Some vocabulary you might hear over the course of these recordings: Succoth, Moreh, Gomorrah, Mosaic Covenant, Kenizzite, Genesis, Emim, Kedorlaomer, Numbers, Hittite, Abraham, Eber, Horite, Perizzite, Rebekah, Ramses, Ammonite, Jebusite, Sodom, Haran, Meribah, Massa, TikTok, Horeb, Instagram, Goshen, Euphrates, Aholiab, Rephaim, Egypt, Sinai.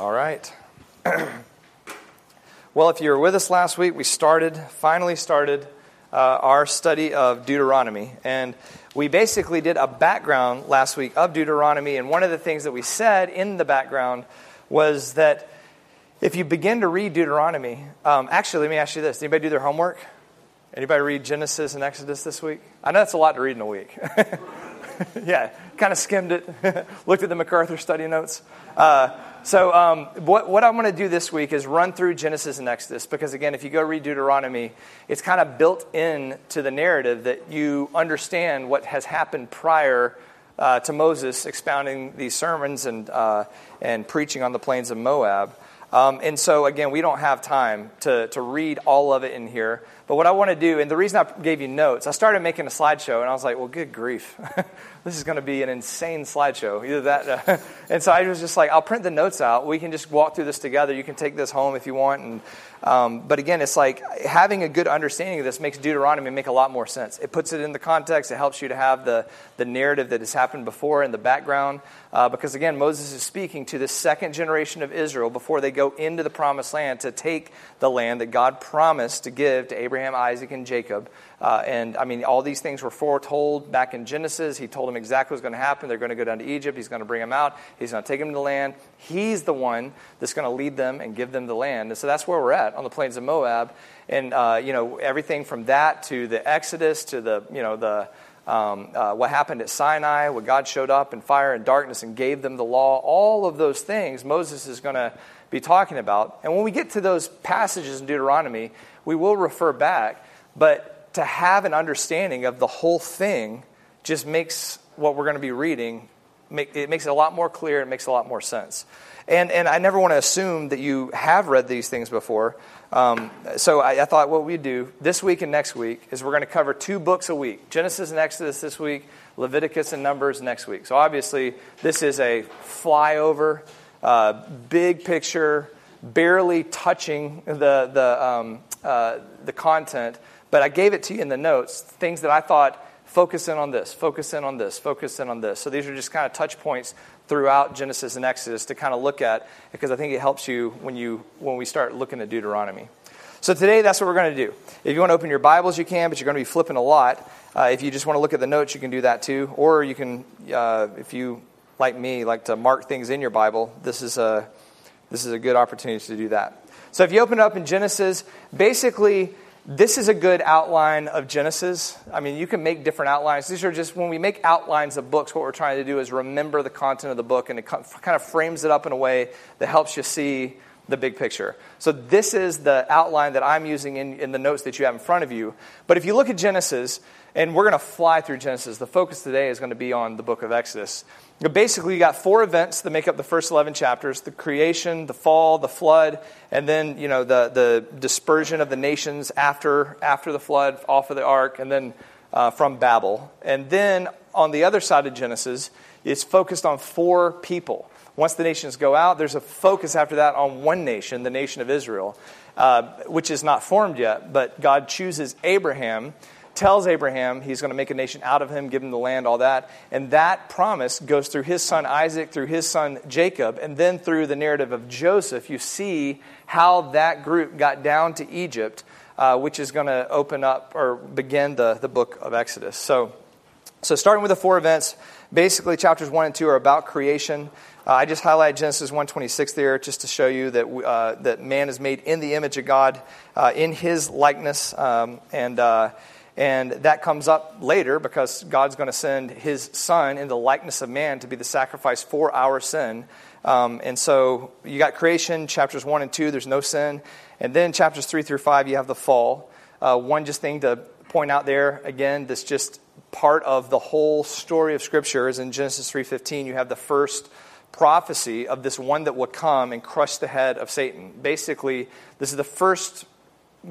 All right. Well, if you were with us last week, we finally started our study of Deuteronomy. And we basically did a background last week of Deuteronomy. And one of the things that we said in the background was that if you begin to read Deuteronomy, actually, let me ask you this. Did anybody do their homework? Anybody read Genesis and Exodus this week? I know that's a lot to read in a week. Yeah, kind of skimmed it, looked at the MacArthur study notes. So what I'm going to do this week is run through Genesis and Exodus, because again, if you go read Deuteronomy, it's kind of built in to the narrative that you understand what has happened prior to Moses expounding these sermons and preaching on the plains of Moab. And so again, we don't have time to read all of it in here. But what I want to do, and the reason I gave you notes, I started making a slideshow, and I was like, well, good grief. This is going to be an insane slideshow. Either that, and so I was just like, I'll print the notes out. We can just walk through this together. You can take this home if you want. And but again, it's like having a good understanding of this makes Deuteronomy make a lot more sense. It puts it in the context. It helps you to have the narrative that has happened before in the background. Because again, Moses is speaking to the second generation of Israel before they go into the promised land to take the land that God promised to give to Abraham, Isaac, and Jacob. And I mean, all these things were foretold back in Genesis. He told them exactly what's going to happen. They're going to go down to Egypt. He's going to bring them out. He's going to take them to the land. He's the one that's going to lead them and give them the land. And so that's where we're at on the plains of Moab. And everything from that to the Exodus to the what happened at Sinai, where God showed up in fire and darkness and gave them the law. All of those things Moses is going to be talking about. And when we get to those passages in Deuteronomy, we will refer back, but to have an understanding of the whole thing just makes what we're going to be reading, it makes it a lot more clear, it makes a lot more sense. And I never want to assume that you have read these things before. So I thought what we'd do this week and next week is we're going to cover two books a week. Genesis and Exodus this week, Leviticus and Numbers next week. So obviously this is a flyover, big picture, barely touching the content. But I gave it to you in the notes, things that I thought, focus in on this, focus in on this, focus in on this. So these are just kind of touch points throughout Genesis and Exodus to kind of look at, because I think it helps you when we start looking at Deuteronomy. So today, that's what we're going to do. If you want to open your Bibles, you can, but you're going to be flipping a lot. If you just want to look at the notes, you can do that too. Or you can, if you, like me, like to mark things in your Bible, this is a good opportunity to do that. So if you open it up in Genesis, basically, this is a good outline of Genesis. I mean, you can make different outlines. These are just, when we make outlines of books, what we're trying to do is remember the content of the book, and it kind of frames it up in a way that helps you see the big picture. So this is the outline that I'm using in the notes that you have in front of you. But if you look at Genesis, and we're going to fly through Genesis, the focus today is going to be on the book of Exodus. Basically, you got four events that make up the first 11 chapters: the creation, the fall, the flood, and then the dispersion of the nations after the flood, off of the ark, and then from Babel. And then on the other side of Genesis, it's focused on four people. Once the nations go out, there's a focus after that on one nation, the nation of Israel, which is not formed yet, but God chooses Abraham, tells Abraham he's going to make a nation out of him, give him the land, all that. And that promise goes through his son Isaac, through his son Jacob, and then through the narrative of Joseph, you see how that group got down to Egypt, which is going to open up or begin the book of Exodus. So starting with the four events, basically chapters 1 and 2 are about creation. I just highlighted Genesis 1:26 there just to show you that man is made in the image of God, in his likeness, and that comes up later because God's going to send his son in the likeness of man to be the sacrifice for our sin. And so you got creation, chapters 1 and 2, there's no sin. And then chapters 3 through 5, you have the fall. One just thing to point out there, again, this just part of the whole story of Scripture is in Genesis 3:15, you have the first prophecy of this one that will come and crush the head of Satan. Basically, this is the first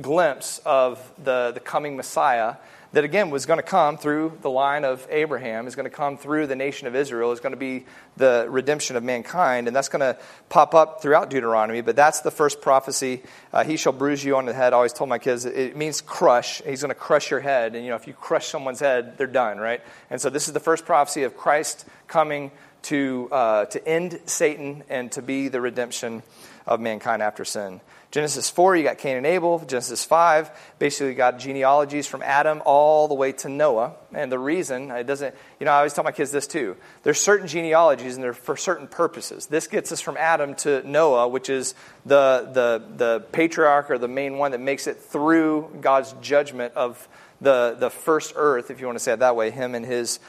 glimpse of the coming Messiah that, again, was going to come through the line of Abraham, is going to come through the nation of Israel, is going to be the redemption of mankind, and that's going to pop up throughout Deuteronomy, but that's the first prophecy. He shall bruise you on the head. I always told my kids, it means crush. He's going to crush your head, and if you crush someone's head, they're done, right? And so this is the first prophecy of Christ coming to end Satan and to be the redemption of mankind after sin. Genesis 4, you got Cain and Abel. Genesis 5, basically got genealogies from Adam all the way to Noah. And the reason, it doesn't, you know, I always tell my kids this too. There's certain genealogies and they're for certain purposes. This gets us from Adam to Noah, which is the patriarch or the main one that makes it through God's judgment of the first earth, if you want to say it that way, him and his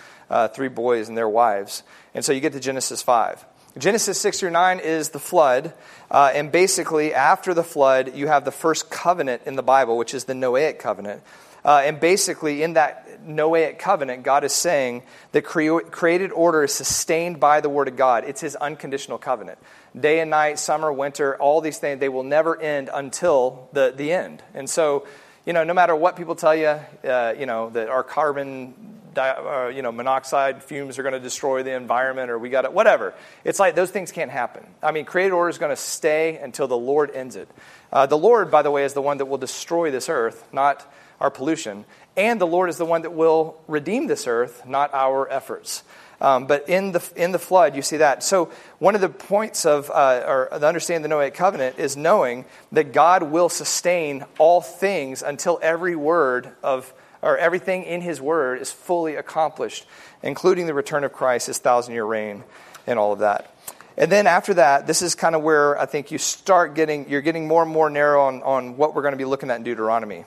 three boys and their wives. And so you get to Genesis 5. Genesis 6 through 9 is the flood, and basically after the flood, you have the first covenant in the Bible, which is the Noahic covenant. And basically in that Noahic covenant, God is saying the created order is sustained by the word of God. It's his unconditional covenant. Day and night, summer, winter, all these things, they will never end until the end. And so, you know, no matter what people tell you, you know, that our carbon monoxide fumes are going to destroy the environment, or we got it, whatever. It's like those things can't happen. I mean, created order is going to stay until the Lord ends it. The Lord, by the way, is the one that will destroy this earth, not our pollution. And the Lord is the one that will redeem this earth, not our efforts. But in the flood, you see that. So one of the points of the understanding the Noahic covenant is knowing that God will sustain all things until every word of or everything in his word is fully accomplished, including the return of Christ, his 1,000-year reign, and all of that. And then after that, this is kind of where I think you start getting, you're getting more and more narrow on what we're going to be looking at in Deuteronomy.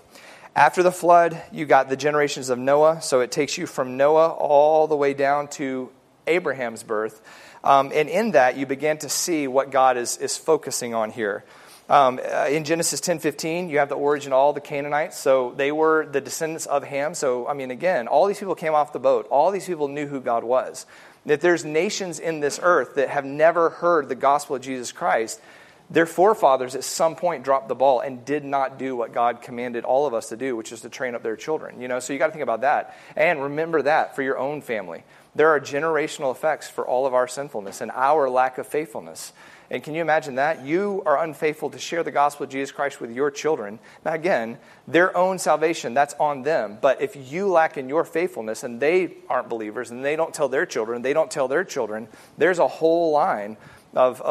After the flood, you got the generations of Noah, so it takes you from Noah all the way down to Abraham's birth. And in that, you begin to see what God is focusing on here. In Genesis 10:15, you have the origin of all the Canaanites. So they were the descendants of Ham. So, I mean, again, all these people came off the boat. All these people knew who God was. That there's nations in this earth that have never heard the gospel of Jesus Christ. Their forefathers at some point dropped the ball and did not do what God commanded all of us to do, which is to train up their children. You know, so you got to think about that. And remember that for your own family. There are generational effects for all of our sinfulness and our lack of faithfulness. And can you imagine that? You are unfaithful to share the gospel of Jesus Christ with your children. Now again, their own salvation, that's on them. But if you lack in your faithfulness and they aren't believers and they don't tell their children, there's a whole line of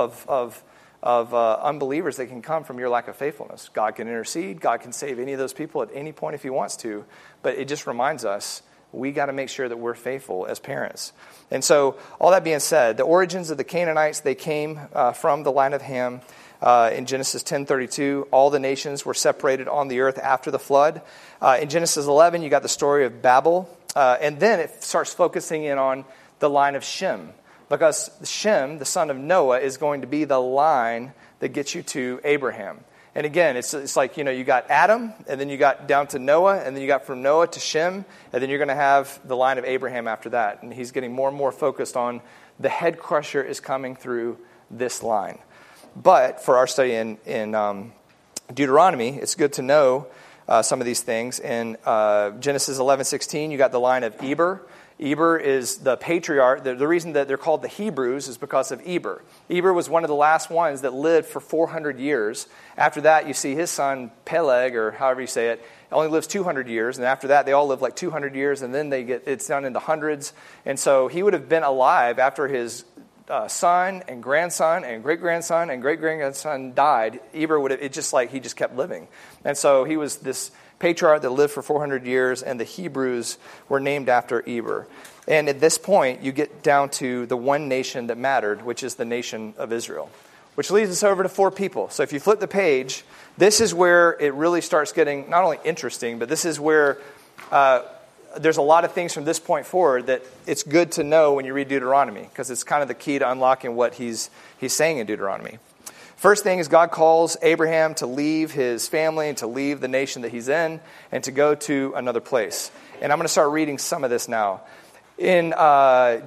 unbelievers that can come from your lack of faithfulness. God can intercede. God can save any of those people at any point if he wants to. But it just reminds us, we got to make sure that we're faithful as parents. And so, all that being said, the origins of the Canaanites, they came from the line of Ham. In Genesis 10:32, all the nations were separated on the earth after the flood. In Genesis 11, you got the story of Babel. And then it starts focusing in on the line of Shem. Because Shem, the son of Noah, is going to be the line that gets you to Abraham. And again, it's like, you know, you got Adam, and then you got down to Noah, and then you got from Noah to Shem, and then you're going to have the line of Abraham after that. And he's getting more and more focused on the head crusher is coming through this line. But for our study in Deuteronomy, it's good to know some of these things. In Genesis 11:16, you got the line of Eber. Eber is the patriarch. The reason that they're called the Hebrews is because of Eber. Eber was one of the last ones that lived for 400 years. After that, you see his son, Peleg, or however you say it, only lives 200 years. And after that, they all live like 200 years, and then they get it's down into hundreds. And so he would have been alive after his son and grandson and great-grandson and great-grandson died. Eber would have, it just like he just kept living. And so he was this patriarch that lived for 400 years, and the Hebrews were named after Eber. And at this point, you get down to the one nation that mattered, which is the nation of Israel, which leads us over to four people. So if you flip the page, this is where it really starts getting not only interesting, but this is where there's a lot of things from this point forward that it's good to know when you read Deuteronomy, because it's kind of the key to unlocking what he's saying in Deuteronomy. First thing is God calls Abraham to leave his family and to leave the nation that he's in and to go to another place. And I'm going to start reading some of this now. In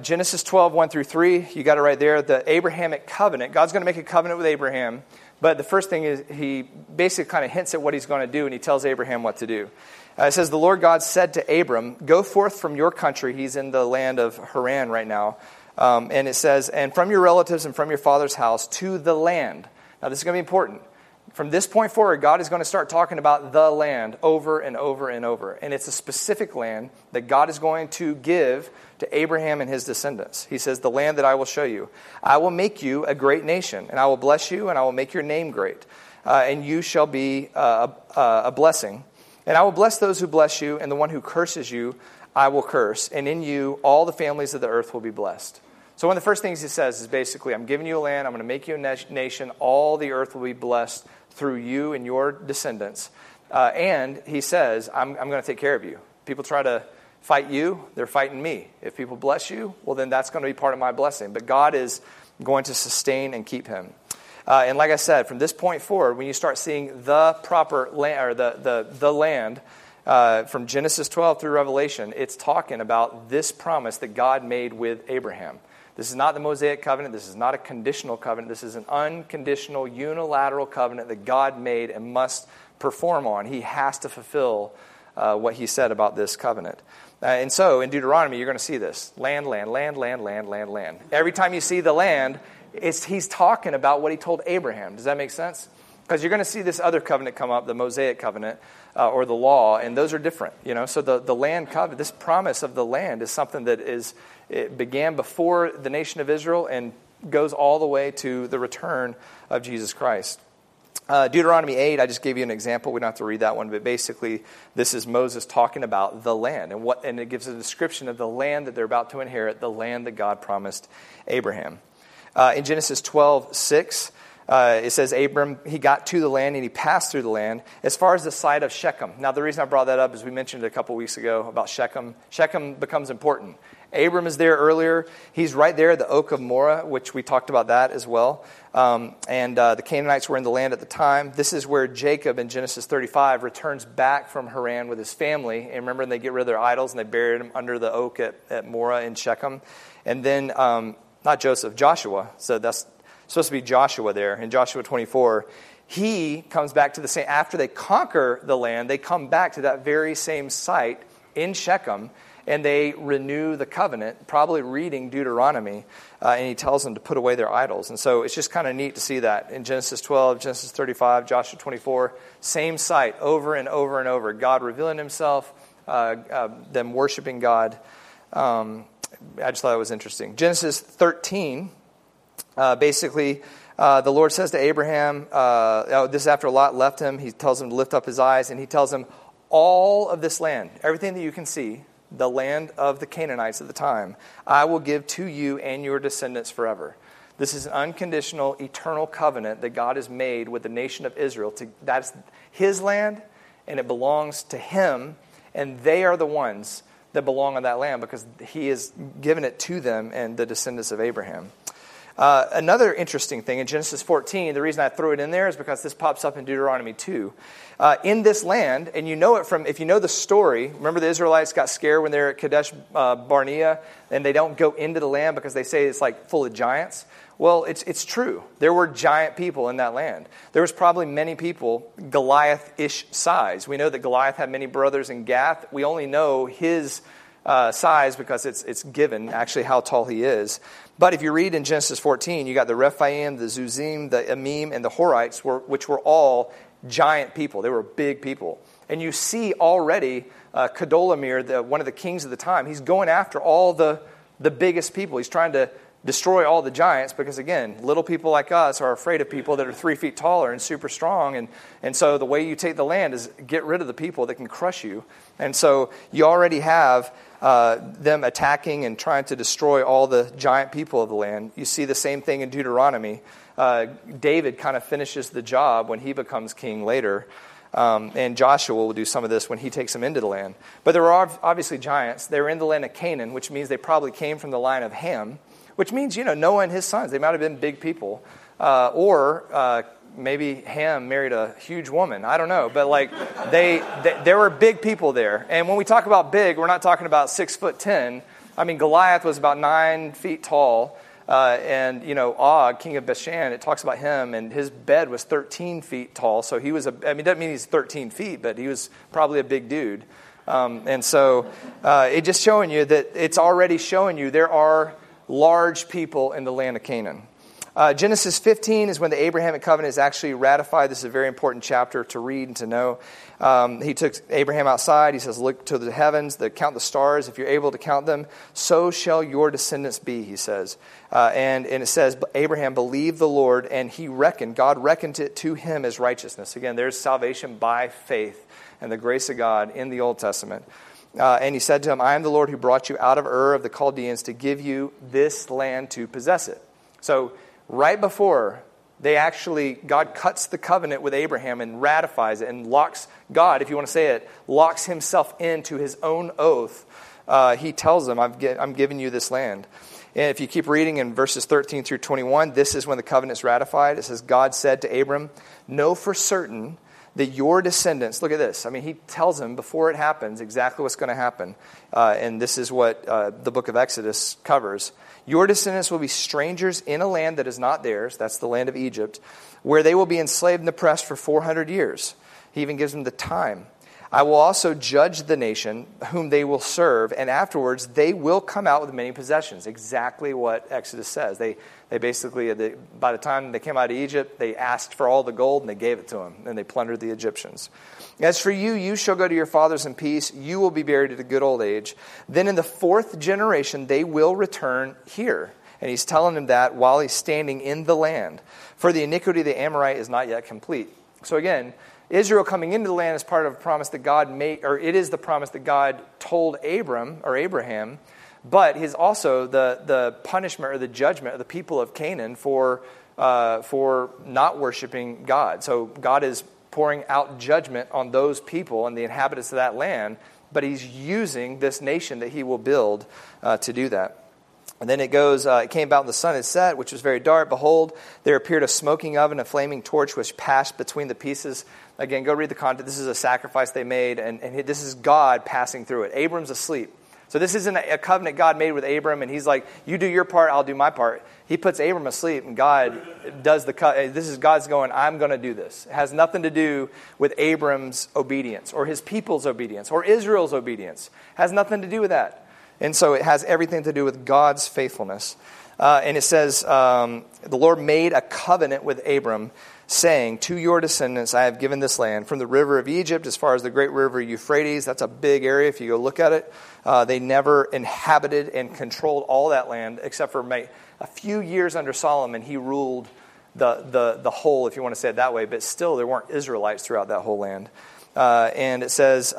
Genesis 12:1-3, you got it right there, the Abrahamic covenant. God's going to make a covenant with Abraham, but the first thing is he basically kind of hints at what he's going to do, and he tells Abraham what to do. It says, the Lord God said to Abram, go forth from your country. He's in the land of Haran right now. And it says, and from your relatives and from your father's house to the land. Now, this is going to be important. From this point forward, God is going to start talking about the land over and over and over. And it's a specific land that God is going to give to Abraham and his descendants. He says, the land that I will show you. I will make you a great nation, and I will bless you, and I will make your name great. And you shall be a blessing. And I will bless those who bless you, and the one who curses you, I will curse. And in you, all the families of the earth will be blessed. So one of the first things he says is basically, I'm giving you a land, I'm going to make you a nation, all the earth will be blessed through you and your descendants. And he says, I'm going to take care of you. People try to fight you, they're fighting me. If people bless you, well then that's going to be part of my blessing. But God is going to sustain and keep him. And like I said, from this point forward, when you start seeing the proper land, or the land, from Genesis 12 through Revelation, it's talking about this promise that God made with Abraham. This is not the Mosaic covenant. This is not a conditional covenant. This is an unconditional, unilateral covenant that God made and must perform on. He has to fulfill what he said about this covenant. And so in Deuteronomy, you're going to see this. Land, land, land, land, land, land, land. Every time you see the land, he's talking about what he told Abraham. Does that make sense? Because you're going to see this other covenant come up, the Mosaic covenant or the law, and those are different. You know, so the land covenant, this promise of the land, is something that it began before the nation of Israel and goes all the way to the return of Jesus Christ. Deuteronomy 8, I just gave you an example. We don't have to read that one, but basically this is Moses talking about the land, and it gives a description of the land that they're about to inherit, the land that God promised Abraham. In Genesis 12:6. It says Abram, he got to the land and he passed through the land as far as the site of Shechem. Now, the reason I brought that up is we mentioned it a couple weeks ago about Shechem. Shechem becomes important. Abram is there earlier. He's right there, the oak of Moreh, which we talked about that as well. The Canaanites were in the land at the time. This is where Jacob in Genesis 35 returns back from Haran with his family. And remember, they get rid of their idols and they buried him under the oak at Moreh in Shechem. And then, not Joseph, Joshua. So that's supposed to be Joshua there in Joshua 24. He comes back to the same, after they conquer the land, they come back to that very same site in Shechem and they renew the covenant, probably reading Deuteronomy, and he tells them to put away their idols. And so it's just kind of neat to see that in Genesis 12, Genesis 35, Joshua 24, same site over and over and over. God revealing himself, them worshiping God. I just thought it was interesting. Genesis 13. The Lord says to Abraham, this is after Lot left him. He tells him to lift up his eyes, and he tells him, all of this land, everything that you can see, the land of the Canaanites at the time, I will give to you and your descendants forever. This is an unconditional, eternal covenant that God has made with the nation of Israel. That's his land, and it belongs to him, and they are the ones that belong on that land because he has given it to them and the descendants of Abraham. Another interesting thing in Genesis 14, the reason I threw it in there is because this pops up in Deuteronomy 2. In this land, and you know it from, if you know the story, remember the Israelites got scared when they were at Kadesh Barnea, and they don't go into the land because they say it's like full of giants. Well, it's true. There were giant people in that land. There was probably many people Goliath-ish size. We know that Goliath had many brothers in Gath. We only know his size because it's given actually how tall he is. But if you read in Genesis 14, you got the Rephaim, the Zuzim, the Emim, and the Horites, which were all giant people. They were big people. And you see already Kedorlaomer, one of the kings of the time, he's going after all the biggest people. He's trying to destroy all the giants because, again, little people like us are afraid of people that are 3 feet taller and super strong. And so the way you take the land is get rid of the people that can crush you. And so you already have them attacking and trying to destroy all the giant people of the land. You see the same thing in Deuteronomy. David kind of finishes the job when he becomes king later. And Joshua will do some of this when he takes them into the land. But there were obviously giants. They were in the land of Canaan, which means they probably came from the line of Ham, which means, you know, Noah and his sons, they might have been big people. Maybe Ham married a huge woman. I don't know. But, like, there were big people there. And when we talk about big, we're not talking about 6'10". I mean, Goliath was about 9 feet tall. And, you know, Og, king of Bashan, it talks about him, and his bed was 13 feet tall. So he was, it doesn't mean he's 13 feet, but he was probably a big dude. It just showing you that it's already showing you there are large people in the land of Canaan. Genesis 15 is when the Abrahamic Covenant is actually ratified. This is a very important chapter to read and to know. He took Abraham outside. He says, look to the heavens, count the stars, if you're able to count them. So shall your descendants be, he says. And it says, Abraham believed the Lord, and God reckoned it to him as righteousness. Again, there's salvation by faith and the grace of God in the Old Testament. And he said to him, I am the Lord who brought you out of Ur of the Chaldeans to give you this land to possess it. So right before God cuts the covenant with Abraham and ratifies it and locks himself into his own oath. He tells them, I'm giving you this land. And if you keep reading in verses 13 through 21, this is when the covenant is ratified. It says, God said to Abram, know for certain that your descendants, look at this. I mean, he tells them before it happens exactly what's going to happen. And this is what the book of Exodus covers. Your descendants will be strangers in a land that is not theirs. That's the land of Egypt, where they will be enslaved and oppressed for 400 years. He even gives them the time. I will also judge the nation whom they will serve, and afterwards they will come out with many possessions. Exactly what Exodus says. They basically, by the time they came out of Egypt, they asked for all the gold, and they gave it to them, and they plundered the Egyptians. As for you, you shall go to your fathers in peace. You will be buried at a good old age. Then in the fourth generation, they will return here. And he's telling them that while he's standing in the land. For the iniquity of the Amorite is not yet complete. So again, Israel coming into the land is part of a promise that God made, or it is the promise that God told Abraham, but is also the punishment or the judgment of the people of Canaan for not worshiping God. So God is pouring out judgment on those people and the inhabitants of that land, but he's using this nation that he will build to do that. And then it goes, it came about when the sun had set, which was very dark. Behold, there appeared a smoking oven, a flaming torch, which passed between the pieces. Again, go read the context. This is a sacrifice they made, and this is God passing through it. Abram's asleep. So this isn't a covenant God made with Abram, and he's like, you do your part, I'll do my part. He puts Abram asleep, and God does the cut. This is God's going, I'm going to do this. It has nothing to do with Abram's obedience or his people's obedience or Israel's obedience. It has nothing to do with that. And so it has everything to do with God's faithfulness. And it says, the Lord made a covenant with Abram, saying, to your descendants I have given this land, from the river of Egypt as far as the great river Euphrates. That's a big area if you go look at it. They never inhabited and controlled all that land, except for a few years under Solomon. He ruled the whole, if you want to say it that way. But still, there weren't Israelites throughout that whole land. And it says,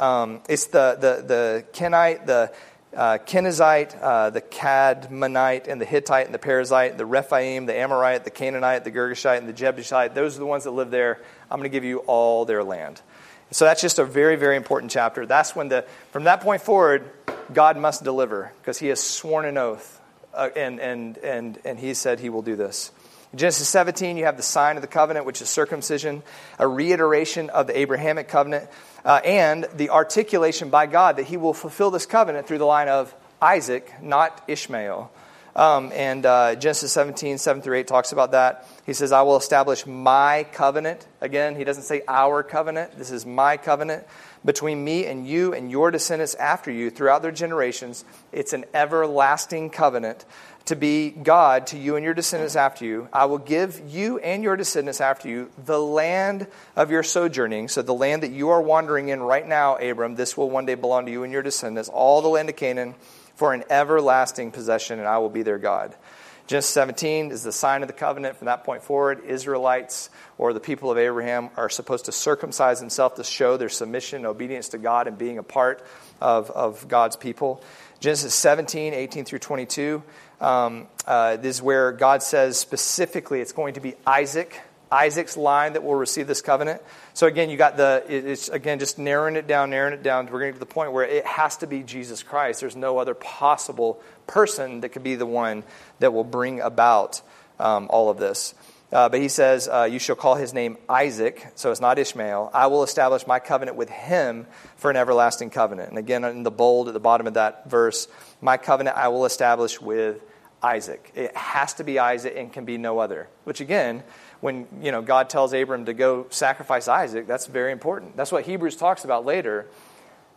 it's the Canaanite, the Kenizzite, the Cadmonite, and the Hittite, and the Perizzite, the Rephaim, the Amorite, the Canaanite, the Girgashite, and the Jebusite. Those are the ones that live there. I'm going to give you all their land. So that's just a very, very important chapter. That's when from that point forward, God must deliver, because he has sworn an oath, and he said he will do this. In Genesis 17, you have the sign of the covenant, which is circumcision, a reiteration of the Abrahamic covenant, and the articulation by God that he will fulfill this covenant through the line of Isaac, not Ishmael. Genesis 17, 7 through 8 talks about that. He says, I will establish my covenant. Again, he doesn't say our covenant. This is my covenant between me and you and your descendants after you throughout their generations. It's an everlasting covenant to be God to you and your descendants after you. I will give you and your descendants after you the land of your sojourning. So the land that you are wandering in right now, Abram, this will one day belong to you and your descendants, all the land of Canaan, for an everlasting possession, and I will be their God. Genesis 17 is the sign of the covenant. From that point forward, Israelites, or the people of Abraham, are supposed to circumcise themselves to show their submission, obedience to God, and being a part of God's people. Genesis 17, 18 through 22, this is where God says specifically it's going to be Isaac's line that will receive this covenant. So again, you got just narrowing it down. We're going to get to the point where it has to be Jesus Christ. There's no other possible person that could be the one that will bring about all of this. But he says, you shall call his name Isaac, so it's not Ishmael. I will establish my covenant with him for an everlasting covenant. And again, in the bold at the bottom of that verse, my covenant I will establish with Isaac. It has to be Isaac and can be no other. Which again, when God tells Abram to go sacrifice Isaac, that's very important. That's what Hebrews talks about later.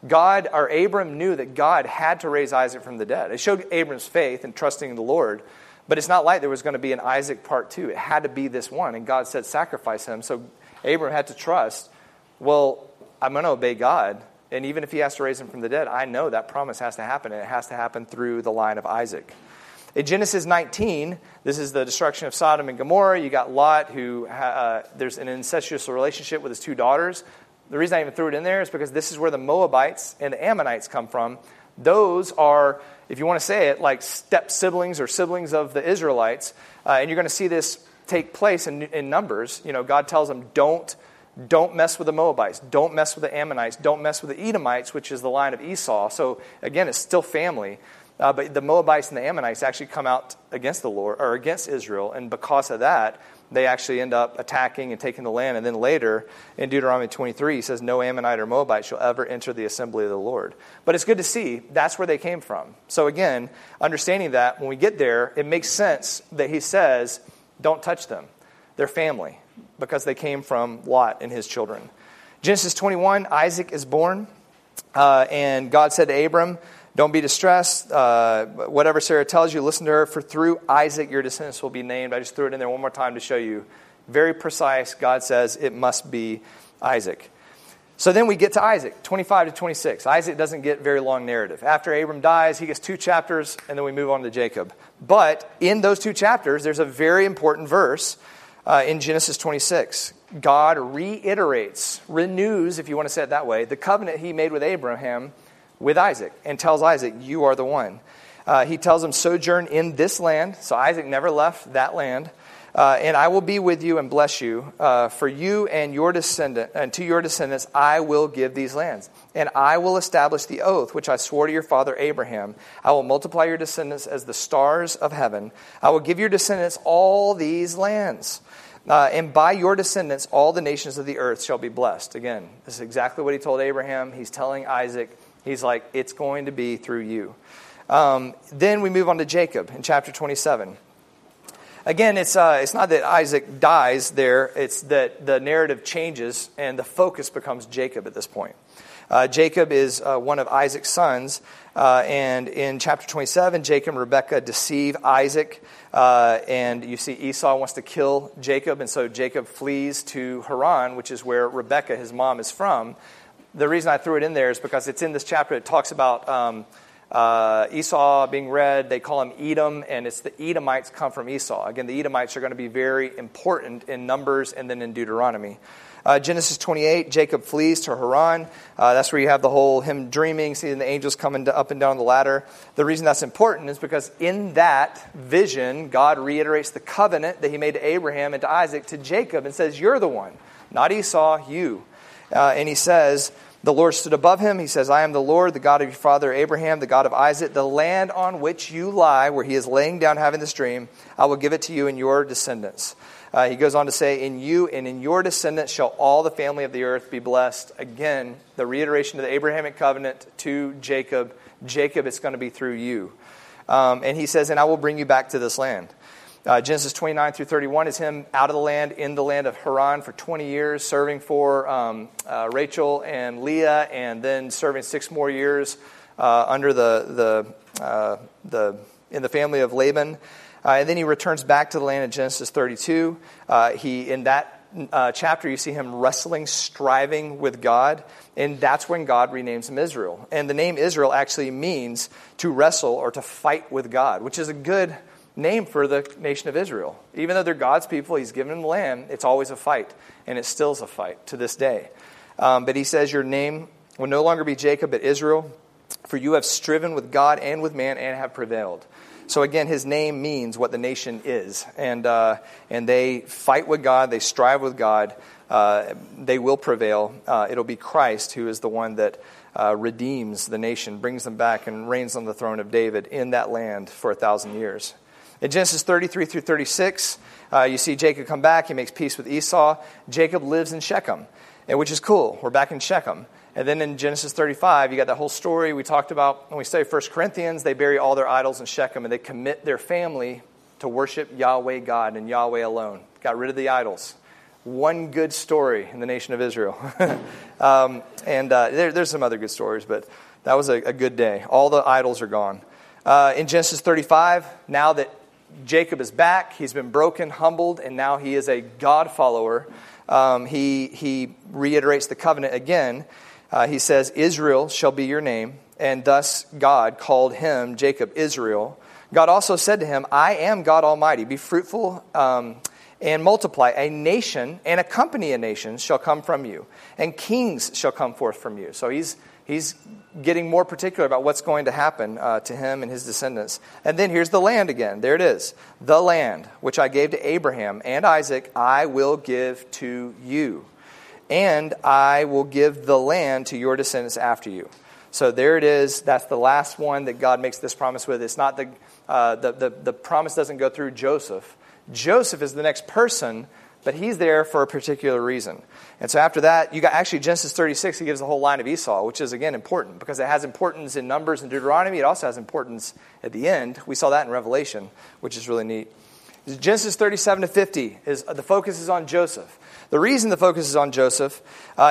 Abram knew that God had to raise Isaac from the dead. It showed Abram's faith and trusting the Lord. But it's not like there was going to be an Isaac part two. It had to be this one. And God said, sacrifice him. So Abram had to trust, well, I'm going to obey God. And even if he has to raise him from the dead, I know that promise has to happen. And it has to happen through the line of Isaac. In Genesis 19, this is the destruction of Sodom and Gomorrah. You got Lot, who there's an incestuous relationship with his two daughters. The reason I even threw it in there is because this is where the Moabites and the Ammonites come from. Those are, if you want to say it, like step-siblings or siblings of the Israelites. And you're going to see this take place in Numbers. You know, God tells them, don't mess with the Moabites. Don't mess with the Ammonites. Don't mess with the Edomites, which is the line of Esau. So, again, it's still family. But the Moabites and the Ammonites actually come out against the Lord, or against Israel. And because of that, they actually end up attacking and taking the land. And then later, in Deuteronomy 23, he says, no Ammonite or Moabite shall ever enter the assembly of the Lord. But it's good to see that's where they came from. So again, understanding that when we get there, it makes sense that he says, don't touch them. They're family, because they came from Lot and his children. Genesis 21, Isaac is born. And God said to Abram, don't be distressed. Whatever Sarah tells you, listen to her, for through Isaac your descendants will be named. I just threw it in there one more time to show you. Very precise. God says it must be Isaac. So then we get to Isaac, 25 to 26. Isaac doesn't get very long narrative. After Abram dies, he gets 2 chapters, and then we move on to Jacob. But in those 2 chapters, there's a very important verse in Genesis 26. God reiterates, renews, if you want to say it that way, the covenant he made with Abraham with Isaac, and tells Isaac, you are the one. He tells him, sojourn in this land. So Isaac never left that land. And I will be with you and bless you. For you and your descendant, and to your descendants, I will give these lands. And I will establish the oath which I swore to your father Abraham. I will multiply your descendants as the stars of heaven. I will give your descendants all these lands. And by your descendants, all the nations of the earth shall be blessed. Again, this is exactly what he told Abraham. He's telling Isaac. He's like, it's going to be through you. Then we move on to Jacob in chapter 27. Again, it's not that Isaac dies there. It's that the narrative changes and the focus becomes Jacob at this point. Jacob is one of Isaac's sons. And in chapter 27, Jacob and Rebekah deceive Isaac. And you see Esau wants to kill Jacob. And so Jacob flees to Haran, which is where Rebekah, his mom, is from. The reason I threw it in there is because it's in this chapter. It talks about Esau being read. They call him Edom, and it's the Edomites come from Esau. Again, the Edomites are going to be very important in Numbers and then in Deuteronomy. Genesis 28, Jacob flees to Haran. That's where you have the whole him dreaming, seeing the angels coming up and down the ladder. The reason that's important is because in that vision, God reiterates the covenant that he made to Abraham and to Isaac, to Jacob, and says, you're the one, not Esau, you. And he says, the Lord stood above him. He says, I am the Lord, the God of your father Abraham, the God of Isaac. The land on which you lie, where he is laying down having this dream, I will give it to you and your descendants. He goes on to say, in you and in your descendants shall all the family of the earth be blessed. Again, the reiteration of the Abrahamic covenant to Jacob. Jacob, it's going to be through you. And he says, and I will bring you back to this land. Genesis 29 through 31 is him out of the land, in the land of Haran for 20 years, serving for Rachel and Leah, and then serving 6 more years under the in the family of Laban. And then he returns back to the land in Genesis 32. He in that chapter, you see him wrestling, striving with God, and that's when God renames him Israel. And the name Israel actually means to wrestle or to fight with God, which is a good name for the nation of Israel. Even though they're God's people, he's given them the land, it's always a fight, and it still is a fight to this day. But he says, your name will no longer be Jacob, but Israel, for you have striven with God and with man and have prevailed. So again, his name means what the nation is, and they fight with God, they strive with God, they will prevail. It'll be Christ who is the one that redeems the nation, brings them back, and reigns on the throne of David in that land for 1,000 years. In Genesis 33 through 36, you see Jacob come back. He makes peace with Esau. Jacob lives in Shechem, which is cool. We're back in Shechem. And then in Genesis 35, you got that whole story we talked about when we studied 1 Corinthians. They bury all their idols in Shechem, and they commit their family to worship Yahweh God and Yahweh alone. Got rid of the idols. One good story in the nation of Israel. There's some other good stories, but that was a good day. All the idols are gone. In Genesis 35, now that Jacob is back. He's been broken, humbled, and now he is a God follower. He reiterates the covenant again. He says, Israel shall be your name. And thus God called him, Jacob, Israel. God also said to him, I am God Almighty. Be fruitful and multiply. A nation and accompany a nation shall come from you. And kings shall come forth from you. So he's getting more particular about what's going to happen to him and his descendants. And then here's the land again. There it is. The land which I gave to Abraham and Isaac, I will give to you. And I will give the land to your descendants after you. So there it is. That's the last one that God makes this promise with. It's not the promise doesn't go through Joseph. Joseph is the next person, but he's there for a particular reason. And so after that, you got actually Genesis 36, he gives the whole line of Esau, which is, again, important because it has importance in Numbers and Deuteronomy. It also has importance at the end. We saw that in Revelation, which is really neat. Genesis 37 to 50, the focus is on Joseph. The reason the focus is on Joseph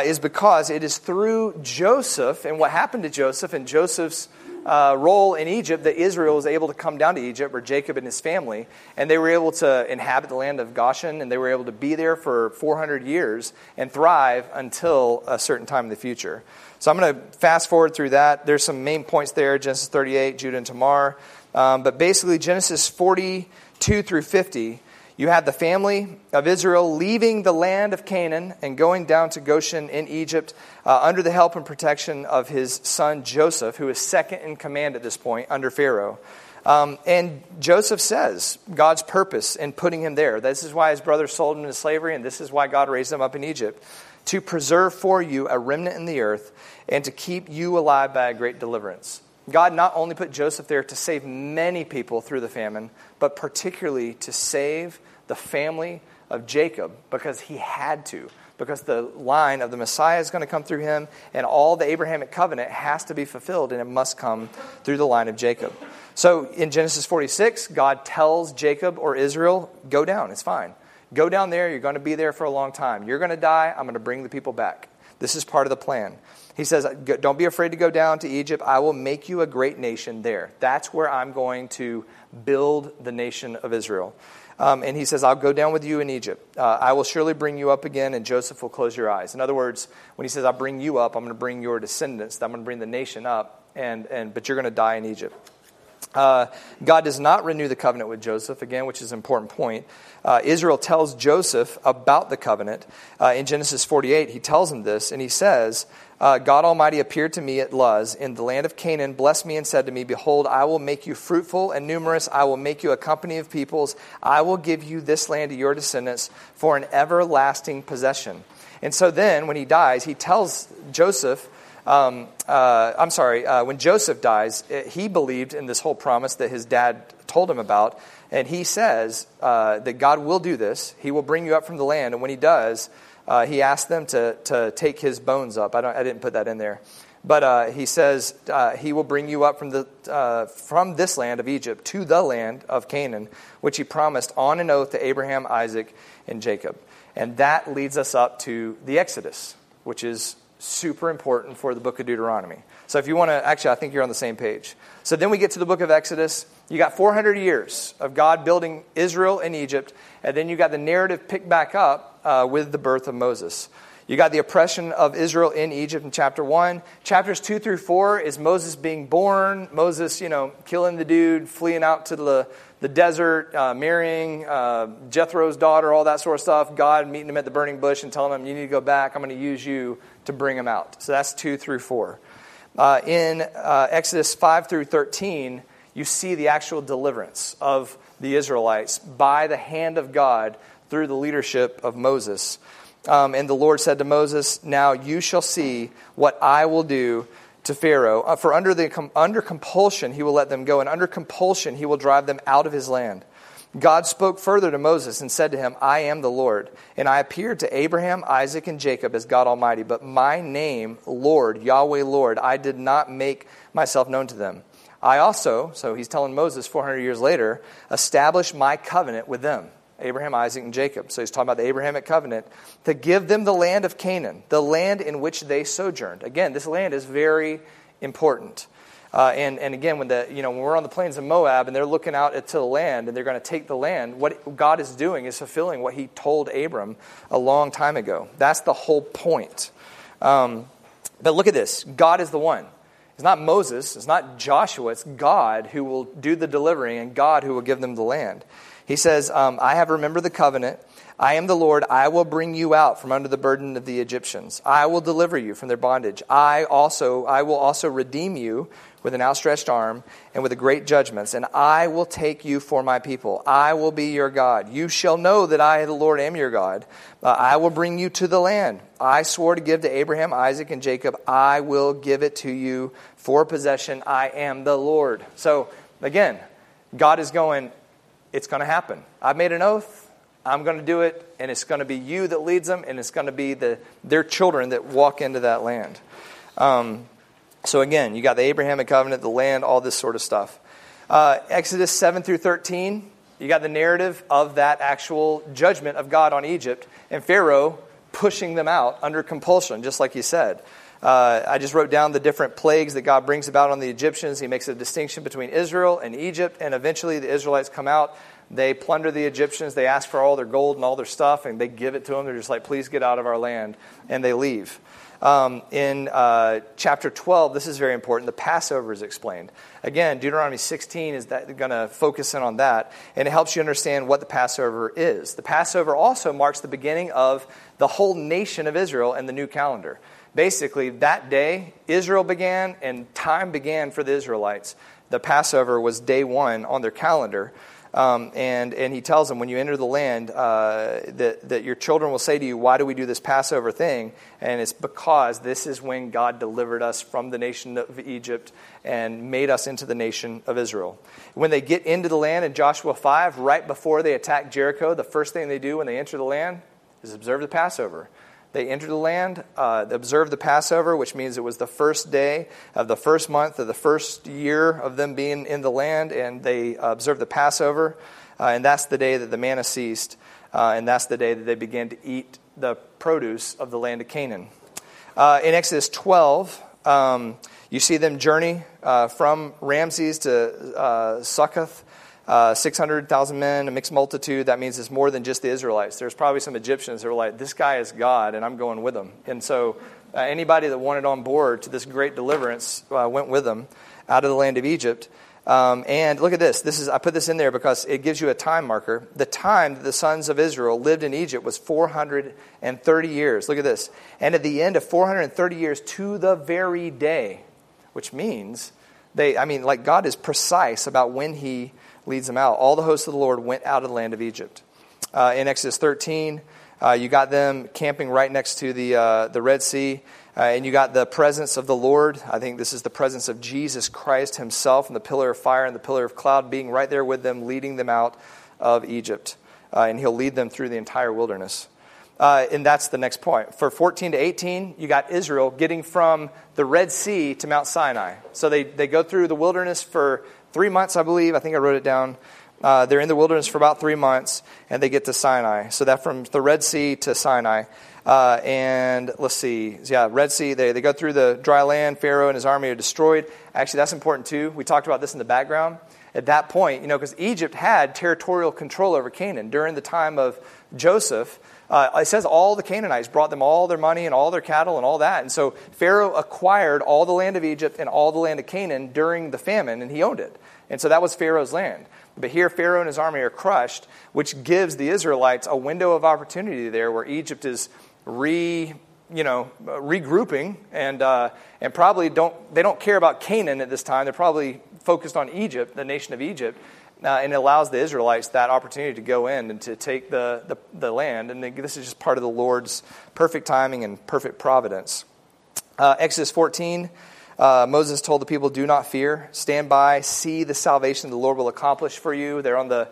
is because it is through Joseph and what happened to Joseph and Joseph's role in Egypt that Israel was able to come down to Egypt, or Jacob and his family, and they were able to inhabit the land of Goshen, and they were able to be there for 400 years and thrive until a certain time in the future. So I'm going to fast forward through that. There's some main points there, Genesis 38, Judah and Tamar. But basically Genesis 42 through 50, you have the family of Israel leaving the land of Canaan and going down to Goshen in Egypt under the help and protection of his son Joseph, who is second in command at this point under Pharaoh. And Joseph says God's purpose in putting him there. This is why his brothers sold him into slavery, and this is why God raised him up in Egypt, to preserve for you a remnant in the earth and to keep you alive by a great deliverance. God not only put Joseph there to save many people through the famine, but particularly to save the family of Jacob, because he had to, because the line of the Messiah is going to come through him, and all the Abrahamic covenant has to be fulfilled, and it must come through the line of Jacob. So in Genesis 46, God tells Jacob or Israel, go down, it's fine. Go down there, you're going to be there for a long time. You're going to die, I'm going to bring the people back. This is part of the plan. He says, don't be afraid to go down to Egypt. I will make you a great nation there. That's where I'm going to build the nation of Israel. And he says, I'll go down with you in Egypt. I will surely bring you up again, and Joseph will close your eyes. In other words, when he says, I'll bring you up, I'm going to bring your descendants. I'm going to bring the nation up, but you're going to die in Egypt. God does not renew the covenant with Joseph, again, which is an important point. Israel tells Joseph about the covenant. In Genesis 48, he tells him this, and he says, God Almighty appeared to me at Luz in the land of Canaan, blessed me and said to me, behold, I will make you fruitful and numerous. I will make you a company of peoples. I will give you this land to your descendants for an everlasting possession. And so then when he dies, he tells Joseph, when Joseph dies, he believed in this whole promise that his dad told him about. And he says that God will do this. He will bring you up from the land. And when he does, he asked them to take his bones up. I didn't put that in there, but he says he will bring you up from this land of Egypt to the land of Canaan, which he promised on an oath to Abraham, Isaac, and Jacob. And that leads us up to the Exodus, which is super important for the book of Deuteronomy. So if you want to, I think you're on the same page. So then we get to the book of Exodus. You got 400 years of God building Israel in Egypt, and then you got the narrative picked back up with the birth of Moses. You got the oppression of Israel in Egypt in chapter 1. Chapters 2 through 4 is Moses being born, Moses, killing the dude, fleeing out to the desert, marrying Jethro's daughter, all that sort of stuff. God meeting him at the burning bush and telling him, you need to go back, I'm going to use you to bring him out. So that's 2 through 4. In Exodus 5 through 13... you see the actual deliverance of the Israelites by the hand of God through the leadership of Moses. And the Lord said to Moses, now you shall see what I will do to Pharaoh. For under compulsion he will let them go, and under compulsion he will drive them out of his land. God spoke further to Moses and said to him, I am the Lord, and I appeared to Abraham, Isaac, and Jacob as God Almighty. But my name, Lord, Yahweh Lord, I did not make myself known to them. I also, so he's telling Moses 400 years later, established my covenant with them, Abraham, Isaac, and Jacob. So he's talking about the Abrahamic covenant, to give them the land of Canaan, the land in which they sojourned. Again, this land is very important. And again, when we're on the plains of Moab and they're looking out to the land and they're going to take the land, what God is doing is fulfilling what He told Abram a long time ago. That's the whole point. But look at this. God is the one. It's not Moses. It's not Joshua. It's God who will do the delivering and God who will give them the land. He says, I have remembered the covenant. I am the Lord. I will bring you out from under the burden of the Egyptians. I will deliver you from their bondage. I will also redeem you with an outstretched arm and with great judgments. And I will take you for my people. I will be your God. You shall know that I, the Lord, am your God. I will bring you to the land I swore to give to Abraham, Isaac, and Jacob. I will give it to you for possession. I am the Lord. So again, God is going, it's going to happen. I've made an oath. I'm going to do it, and it's going to be you that leads them, and it's going to be their children that walk into that land. So again, you got the Abrahamic covenant, the land, all this sort of stuff. Exodus 7 through 13, you got the narrative of that actual judgment of God on Egypt, and Pharaoh pushing them out under compulsion, just like he said. I just wrote down the different plagues that God brings about on the Egyptians. He makes a distinction between Israel and Egypt, and eventually the Israelites come out. They plunder the Egyptians. They ask for all their gold and all their stuff, and they give it to them. They're just like, please get out of our land, and they leave. In chapter 12, this is very important. The Passover is explained. Again, Deuteronomy 16 is going to focus in on that, and it helps you understand what the Passover is. The Passover also marks the beginning of the whole nation of Israel and the new calendar. Basically, that day, Israel began, and time began for the Israelites. The Passover was day one on their calendar. And he tells them, when you enter the land, that your children will say to you, why do we do this Passover thing? And it's because this is when God delivered us from the nation of Egypt and made us into the nation of Israel. When they get into the land in Joshua 5, right before they attack Jericho, the first thing they do when they enter the land is observe the Passover. They entered the land, observed the Passover, which means it was the first day of the first month of the first year of them being in the land, and they observed the Passover, and that's the day that the manna ceased, and that's the day that they began to eat the produce of the land of Canaan. In Exodus 12, you see them journey from Ramses to Succoth, 600,000 men, a mixed multitude. That means it's more than just the Israelites. There's probably some Egyptians that were like, this guy is God, and I'm going with him. And so anybody that wanted on board to this great deliverance went with them out of the land of Egypt. And look at this. I put this in there because it gives you a time marker. The time that the sons of Israel lived in Egypt was 430 years. Look at this. And at the end of 430 years to the very day, which means God is precise about when He leads them out. All the hosts of the Lord went out of the land of Egypt. In Exodus 13, you got them camping right next to the Red Sea, and you got the presence of the Lord. I think this is the presence of Jesus Christ Himself, and the pillar of fire and the pillar of cloud being right there with them, leading them out of Egypt, and He'll lead them through the entire wilderness. And that's the next point. For 14 to 18, you got Israel getting from the Red Sea to Mount Sinai. So they go through the wilderness for 3 months, I believe. I think I wrote it down. They're in the wilderness for about 3 months, and they get to Sinai. So that from the Red Sea to Sinai. Red Sea, they go through the dry land. Pharaoh and his army are destroyed. Actually, that's important too. We talked about this in the background. At that point, because Egypt had territorial control over Canaan during the time of Joseph. It says all the Canaanites brought them all their money and all their cattle and all that. And so Pharaoh acquired all the land of Egypt and all the land of Canaan during the famine, and he owned it. And so that was Pharaoh's land. But here Pharaoh and his army are crushed, which gives the Israelites a window of opportunity there where Egypt is regrouping and probably they don't care about Canaan at this time. They're probably focused on Egypt, the nation of Egypt. And it allows the Israelites that opportunity to go in and to take the land. And this is just part of the Lord's perfect timing and perfect providence. Exodus 14, Moses told the people, do not fear. Stand by. See the salvation the Lord will accomplish for you. They're going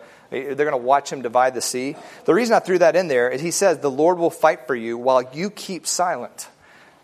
to watch Him divide the sea. The reason I threw that in there is He says, the Lord will fight for you while you keep silent.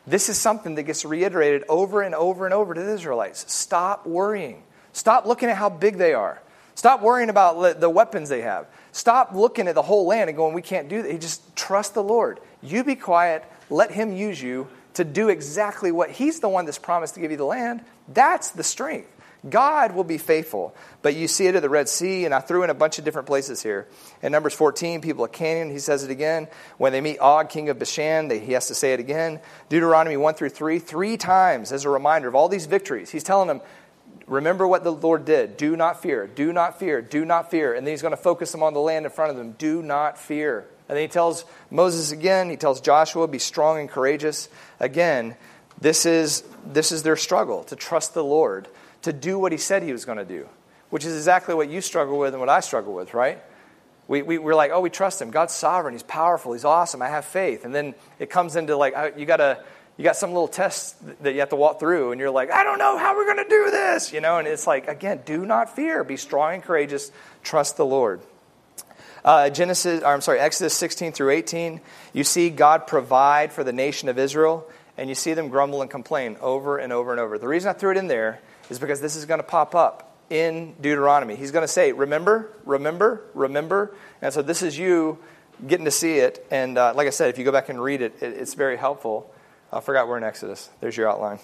This is something that gets reiterated over and over and over to the Israelites. Stop worrying. Stop looking at how big they are. Stop worrying about the weapons they have. Stop looking at the whole land and going, we can't do that. You just trust the Lord. You be quiet. Let Him use you. to do exactly what he's the one that's promised to give you the land, that's the strength. God will be faithful. But you see it at the Red Sea, and I threw in a bunch of different places here. In Numbers 14, people of Canaan, he says it again. When they meet Og, king of Bashan, he has to say it again. Deuteronomy 1 through 3, three times as a reminder of all these victories. He's telling them, remember what the Lord did. Do not fear, do not fear, do not fear. And then he's going to focus them on the land in front of them. Do not fear. And then he tells Moses again, he tells Joshua, be strong and courageous. Again, this is their struggle, to trust the Lord, to do what he said he was going to do, which is exactly what you struggle with and what I struggle with, right? We're like, oh, we trust him. God's sovereign. He's powerful. He's awesome. I have faith. And then it comes into like, you got some little test that you have to walk through, and you're like, I don't know how we're going to do this, and it's like, again, do not fear. Be strong and courageous. Trust the Lord. Exodus 16 through 18, you see God provide for the nation of Israel, and you see them grumble and complain over and over and over. The reason I threw it in there is because this is going to pop up in Deuteronomy. He's going to say, remember, remember, remember. And so this is you getting to see it. And like I said, if you go back and read it, it's very helpful. I forgot we're in Exodus. There's your outline.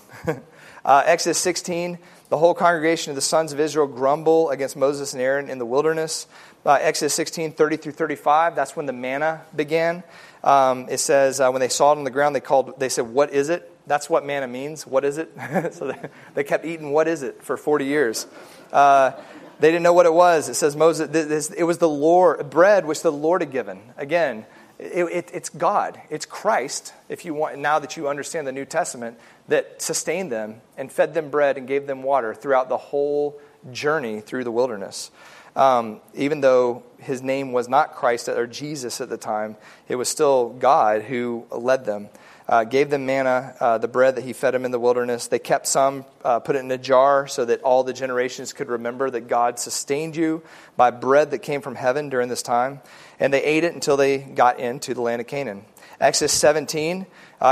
Exodus 16, the whole congregation of the sons of Israel grumble against Moses and Aaron in the wilderness. Exodus 16, 30 through 35, that's when the manna began. It says, when they saw it on the ground, they said, what is it? That's what manna means. What is it? So they kept eating what is it for 40 years. They didn't know what it was. It says Moses, it was the Lord, bread which the Lord had given. Again, it's God. It's Christ, if you want, now that you understand the New Testament, that sustained them and fed them bread and gave them water throughout the whole journey through the wilderness. Even though his name was not Christ or Jesus at the time, it was still God who led them. Gave them manna, the bread that he fed them in the wilderness. They kept some, put it in a jar so that all the generations could remember that God sustained you by bread that came from heaven during this time. And they ate it until they got into the land of Canaan. Exodus 17,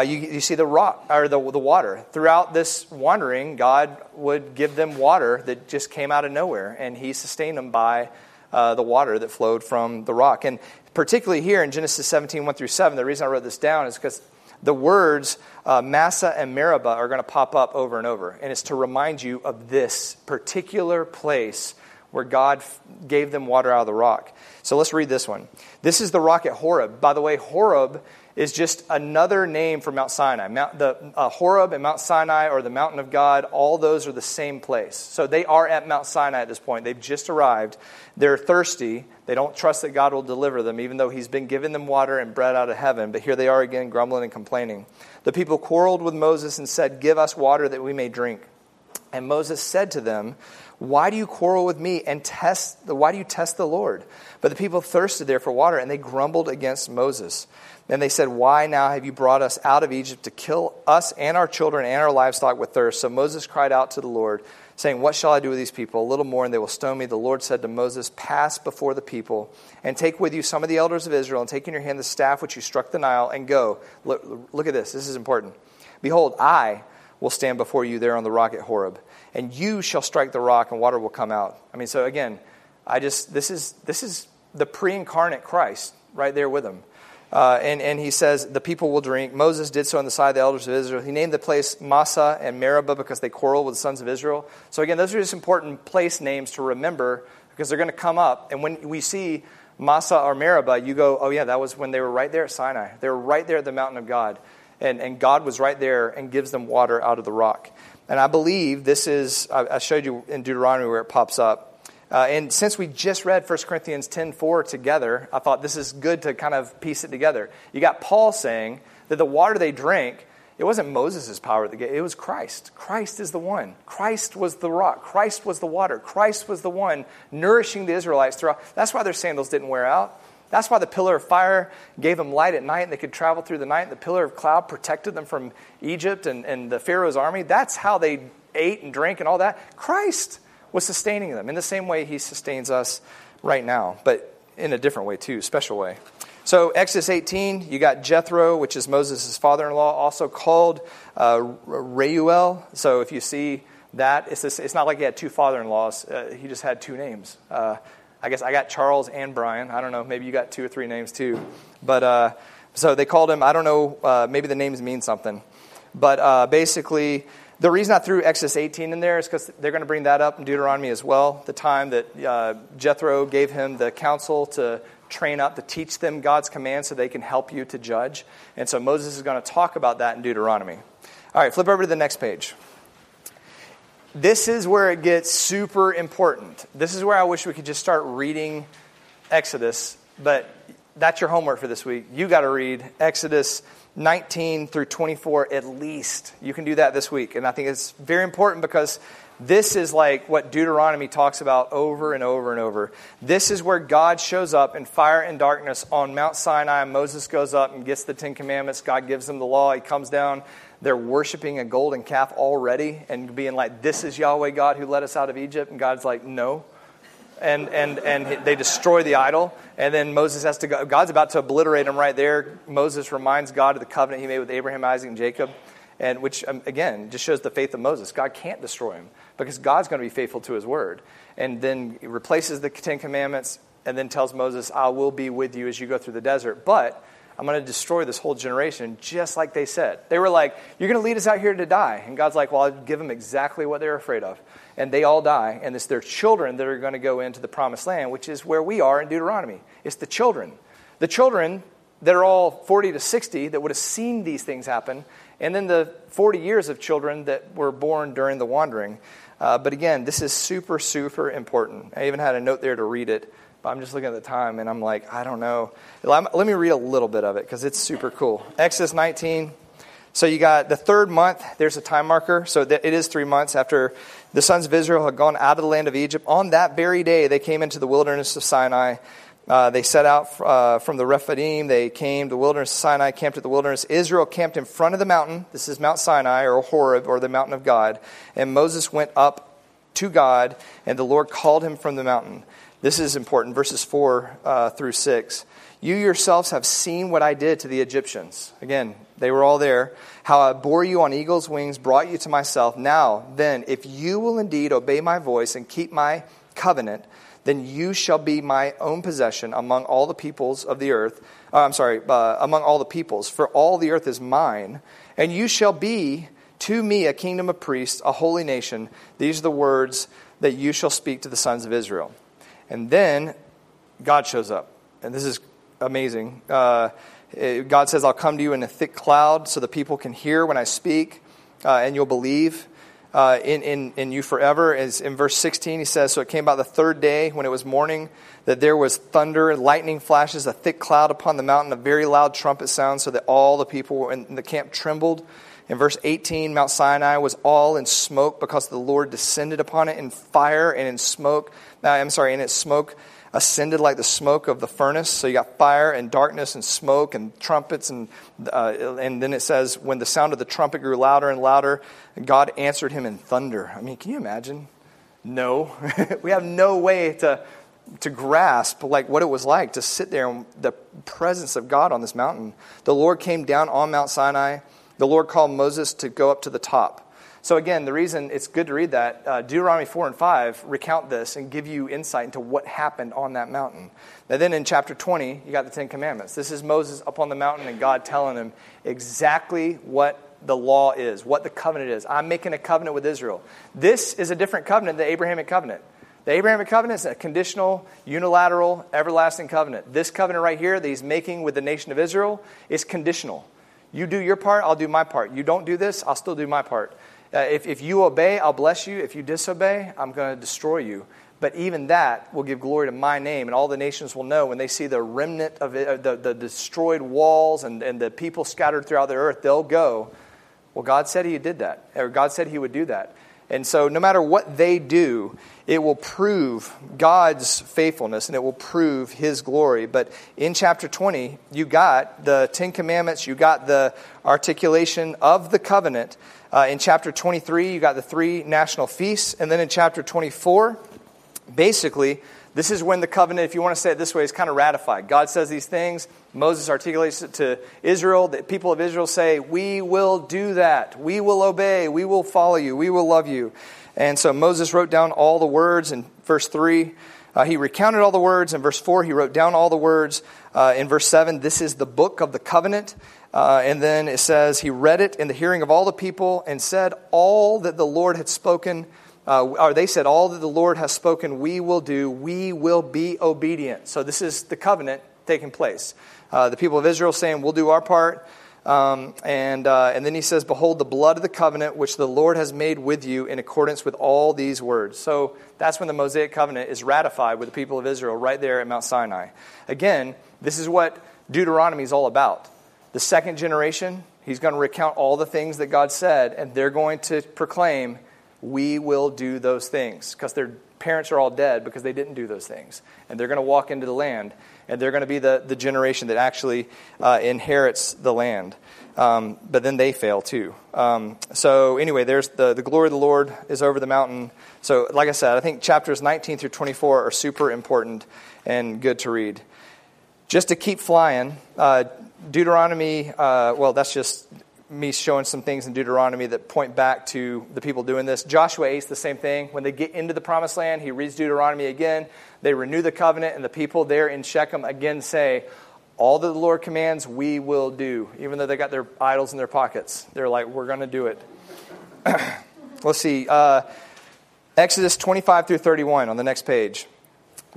you see the rock or the water. Throughout this wandering, God would give them water that just came out of nowhere, and he sustained them by the water that flowed from the rock. And particularly here in Genesis 17, 1 through 7, the reason I wrote this down is because the words Massa and Meribah are going to pop up over and over. And it's to remind you of this particular place where God gave them water out of the rock. So let's read this one. This is the rock at Horeb. By the way, Horeb is just another name for Mount Sinai. Horeb and Mount Sinai, or the mountain of God, all those are the same place. So they are at Mount Sinai at this point. They've just arrived. They're thirsty. They don't trust that God will deliver them, even though he's been giving them water and bread out of heaven. But here they are again, grumbling and complaining. The people quarreled with Moses and said, "Give us water that we may drink." And Moses said to them, "Why do you quarrel with me and why do you test the Lord?" But the people thirsted there for water, and they grumbled against Moses. Then they said, "Why now have you brought us out of Egypt to kill us and our children and our livestock with thirst?" So Moses cried out to the Lord, saying, "What shall I do with these people? A little more and they will stone me." The Lord said to Moses, "Pass before the people and take with you some of the elders of Israel, and take in your hand the staff which you struck the Nile, and go." Look at this. This is important. "Behold, I will stand before you there on the rock at Horeb, and you shall strike the rock, and water will come out." I mean, so again, this is the pre-incarnate Christ right there with him. And he says, the people will drink. Moses did so on the side of the elders of Israel. He named the place Massa and Meribah because they quarreled with the sons of Israel. So again, those are just important place names to remember because they're going to come up. And when we see Massa or Meribah, you go, oh yeah, that was when they were right there at Sinai. They were right there at the mountain of God. And God was right there and gives them water out of the rock. And I believe this is, I showed you in Deuteronomy where it pops up. And since we just read 1 Corinthians 10:4 together, I thought this is good to kind of piece it together. You got Paul saying that the water they drank, it wasn't Moses' power that gave it was Christ. Christ is the one. Christ was the rock. Christ was the water. Christ was the one nourishing the Israelites throughout. That's why their sandals didn't wear out. That's why the pillar of fire gave them light at night, and they could travel through the night. The pillar of cloud protected them from Egypt and the Pharaoh's army. That's how they ate and drank and all that. Christ was sustaining them in the same way he sustains us right now, but in a different way too, special way. So Exodus 18, you got Jethro, which is Moses' father-in-law, also called Reuel. So if you see that, it's not like he had two father-in-laws. He just had two names. I guess I got Charles and Brian. I don't know. Maybe you got two or three names too. But so they called him, I don't know, maybe the names mean something. But basically, the reason I threw Exodus 18 in there is because they're going to bring that up in Deuteronomy as well. The time that Jethro gave him the counsel to train up, to teach them God's commands so they can help you to judge. And so Moses is going to talk about that in Deuteronomy. All right, flip over to the next page. This is where it gets super important. This is where I wish we could just start reading Exodus, but that's your homework for this week. You got to read Exodus 19 through 24 at least. You can do that this week, and I think it's very important because this is like what Deuteronomy talks about over and over and over. This is where God shows up in fire and darkness on Mount Sinai. Moses goes up and gets the Ten Commandments. God gives them the law. He comes down. They're worshiping a golden calf already and being like, this is Yahweh God who led us out of Egypt. And God's like, no. And they destroy the idol. And then Moses has to go. God's about to obliterate them right there. Moses reminds God of the covenant he made with Abraham, Isaac, and Jacob. And which, again, just shows the faith of Moses. God can't destroy him because God's going to be faithful to his word. And then he replaces the Ten Commandments and then tells Moses, I will be with you as you go through the desert. But I'm going to destroy this whole generation just like they said. They were like, you're going to lead us out here to die. And God's like, well, I'll give them exactly what they're afraid of. And they all die. And it's their children that are going to go into the promised land, which is where we are in Deuteronomy. It's the children. The children that are all 40 to 60 that would have seen these things happen. And then the 40 years of children that were born during the wandering. But again, this is super, super important. I even had a note there to read it. But I'm just looking at the time, and I'm like, I don't know. Let me read a little bit of it, because it's super cool. Exodus 19. So you got the third month. There's a time marker. So it is 3 months after the sons of Israel had gone out of the land of Egypt. On that very day, they came into the wilderness of Sinai. They set out from the Rephidim. They came to the wilderness of Sinai, camped at the wilderness. Israel camped in front of the mountain. This is Mount Sinai, or Horeb, or the mountain of God. And Moses went up to God, and the Lord called him from the mountain. This is important, verses 4 through 6. You yourselves have seen what I did to the Egyptians. Again, they were all there. How I bore you on eagle's wings, brought you to myself. Now, then, if you will indeed obey my voice and keep my covenant, then you shall be my own possession among all the peoples of the earth. Among all the peoples, for all the earth is mine. And you shall be to me a kingdom of priests, a holy nation. These are the words that you shall speak to the sons of Israel. And then God shows up. And this is amazing. God says, I'll come to you in a thick cloud so the people can hear when I speak, and you'll believe in you forever. As in verse 16, he says, so it came about the third day when it was morning that there was thunder, lightning flashes, a thick cloud upon the mountain, a very loud trumpet sound so that all the people in the camp trembled. In verse 18, Mount Sinai was all in smoke because the Lord descended upon it in fire and in smoke. And its smoke ascended like the smoke of the furnace. So you got fire and darkness and smoke and trumpets. And then it says, when the sound of the trumpet grew louder and louder, God answered him in thunder. I mean, can you imagine? No. We have no way to grasp like what it was like to sit there in the presence of God on this mountain. The Lord came down on Mount Sinai. The Lord called Moses to go up to the top. So again, the reason it's good to read that, Deuteronomy 4 and 5 recount this and give you insight into what happened on that mountain. Now then in chapter 20, you got the Ten Commandments. This is Moses up on the mountain and God telling him exactly what the law is, what the covenant is. I'm making a covenant with Israel. This is a different covenant than the Abrahamic covenant. The Abrahamic covenant is a conditional, unilateral, everlasting covenant. This covenant right here that he's making with the nation of Israel is conditional. You do your part, I'll do my part. You don't do this, I'll still do my part. If you obey, I'll bless you. If you disobey, I'm going to destroy you. But even that will give glory to my name, and all the nations will know when they see the remnant of it, the destroyed walls and the people scattered throughout the earth, they'll go, well, God said he did that, or God said he would do that. And so no matter what they do, it will prove God's faithfulness and it will prove his glory. But in chapter 20, you got the Ten Commandments. You got the articulation of the covenant. In chapter 23, you got the three national feasts. And then in chapter 24, basically, this is when the covenant, if you want to say it this way, is kind of ratified. God says these things. Moses articulates it to Israel. The people of Israel say, we will do that. We will obey. We will follow you. We will love you. And so Moses wrote down all the words in verse 3. He recounted all the words. In verse 4, he wrote down all the words. In verse 7, this is the book of the covenant. And then it says, he read it in the hearing of all the people and said, all that the Lord had spoken, they said, all that the Lord has spoken, we will do. We will be obedient. So this is the covenant taking place. The people of Israel saying, we'll do our part. And then he says, behold, the blood of the covenant, which the Lord has made with you in accordance with all these words. So that's when the Mosaic covenant is ratified with the people of Israel right there at Mount Sinai. Again, this is what Deuteronomy is all about. The second generation, he's going to recount all the things that God said, and they're going to proclaim, we will do those things, because their parents are all dead because they didn't do those things. And they're going to walk into the land, and they're going to be the generation that actually inherits the land. But then they fail too. So anyway, there's the glory of the Lord is over the mountain. So like I said, I think chapters 19 through 24 are super important and good to read. Just to keep flying, Deuteronomy, well, that's just me showing some things in Deuteronomy that point back to the people doing this. Joshua 8 is the same thing. When they get into the promised land, he reads Deuteronomy again. They renew the covenant, and the people there in Shechem again say, all that the Lord commands, we will do. Even though they got their idols in their pockets. They're like, we're going to do it. Let's see. Exodus 25 through 31 on the next page.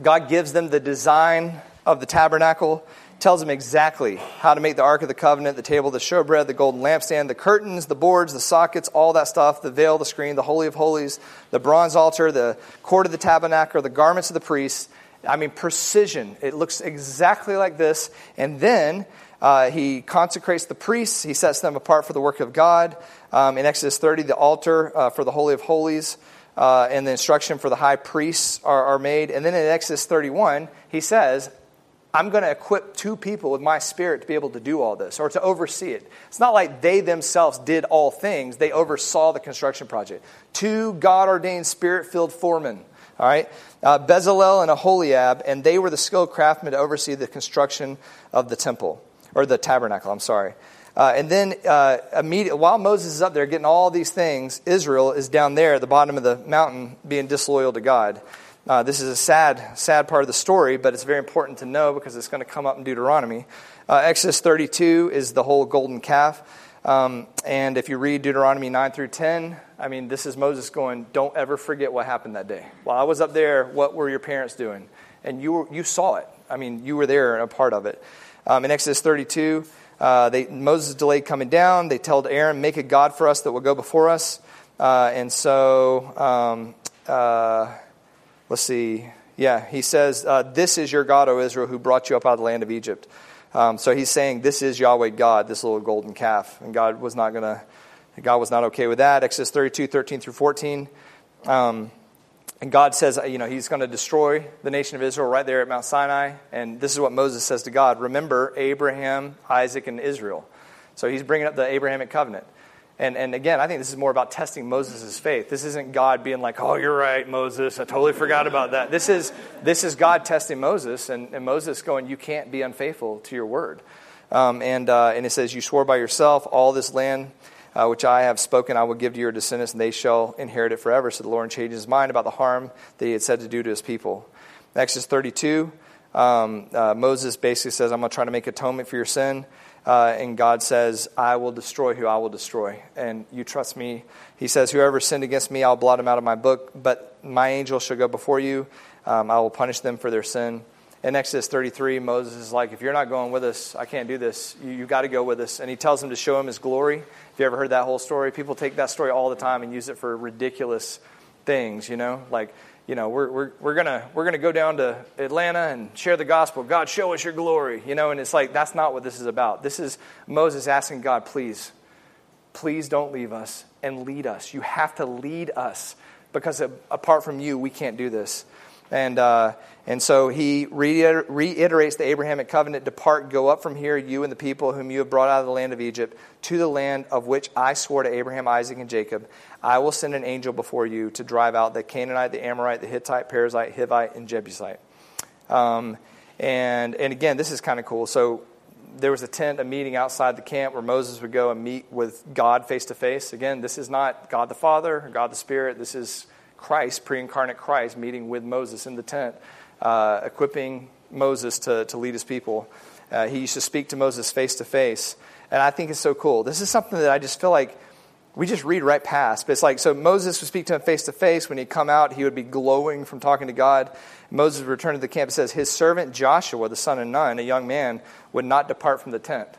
God gives them the design of the tabernacle, tells them exactly how to make the Ark of the Covenant, the table, the showbread, the golden lampstand, the curtains, the boards, the sockets, all that stuff, the veil, the screen, the Holy of Holies, the bronze altar, the cord of the tabernacle, the garments of the priests. I mean, precision. It looks exactly like this. And then he consecrates the priests. He sets them apart for the work of God. In Exodus 30, the altar for the Holy of Holies. And the instruction for the high priests are made. And then in Exodus 31, he says, I'm going to equip two people with my spirit to be able to do all this or to oversee it. It's not like they themselves did all things. They oversaw the construction project. Two God-ordained, spirit-filled foremen, all right? Bezalel and Aholiab, and they were the skilled craftsmen to oversee the construction of the temple, or the tabernacle, I'm sorry. And then immediately, while Moses is up there getting all these things, Israel is down there at the bottom of the mountain being disloyal to God. This is a sad, sad part of the story, but it's very important to know because it's going to come up in Deuteronomy. Exodus 32 is the whole golden calf. And if you read Deuteronomy 9 through 10, I mean, this is Moses going, don't ever forget what happened that day. While I was up there, what were your parents doing? And you saw it. I mean, you were there and a part of it. In Exodus 32, Moses delayed coming down. They told Aaron, make a god for us that will go before us. Let's see. Yeah, he says, this is your God, O Israel, who brought you up out of the land of Egypt. So he's saying, this is Yahweh God, this little golden calf. And God was not okay with that. Exodus 32, 13 through 14. And God says, he's going to destroy the nation of Israel right there at Mount Sinai. And this is what Moses says to God. Remember Abraham, Isaac, and Israel. So he's bringing up the Abrahamic covenant. And again, I think this is more about testing Moses' faith. This isn't God being like, oh, you're right, Moses. I totally forgot about that. This is God testing Moses and Moses going, you can't be unfaithful to your word. And it says, you swore by yourself, all this land which I have spoken, I will give to your descendants, and they shall inherit it forever. So the Lord changed his mind about the harm that he had said to do to his people. Exodus 32, Moses basically says, I'm going to try to make atonement for your sin. And God says, I will destroy who I will destroy. And you trust me. He says, whoever sinned against me, I'll blot him out of my book. But my angel shall go before you. I will punish them for their sin. In Exodus 33, Moses is like, if you're not going with us, I can't do this. You've got to go with us. And he tells him to show him his glory. If you ever heard that whole story, people take that story all the time and use it for ridiculous things, like, we're gonna go down to Atlanta and share the gospel. God, show us your glory. And it's like, that's not what this is about. This is Moses asking God, please don't leave us and lead us. You have to lead us because apart from you, we can't do this. And so he reiterates the Abrahamic covenant, depart, go up from here, you and the people whom you have brought out of the land of Egypt, to the land of which I swore to Abraham, Isaac, and Jacob. I will send an angel before you to drive out the Canaanite, the Amorite, the Hittite, Perizzite, Hivite, and Jebusite. And again, this is kind of cool. So there was a tent, a meeting outside the camp where Moses would go and meet with God face to face. Again, this is not God the Father or God the Spirit. This is Christ, pre-incarnate Christ, meeting with Moses in the tent, equipping Moses to lead his people. He used to speak to Moses face to face. And I think it's so cool. This is something that I just feel like we just read right past. But it's like, so Moses would speak to him face to face. When he'd come out, he would be glowing from talking to God. Moses would return to the camp. It says, his servant Joshua, the son of Nun, a young man, would not depart from the tent.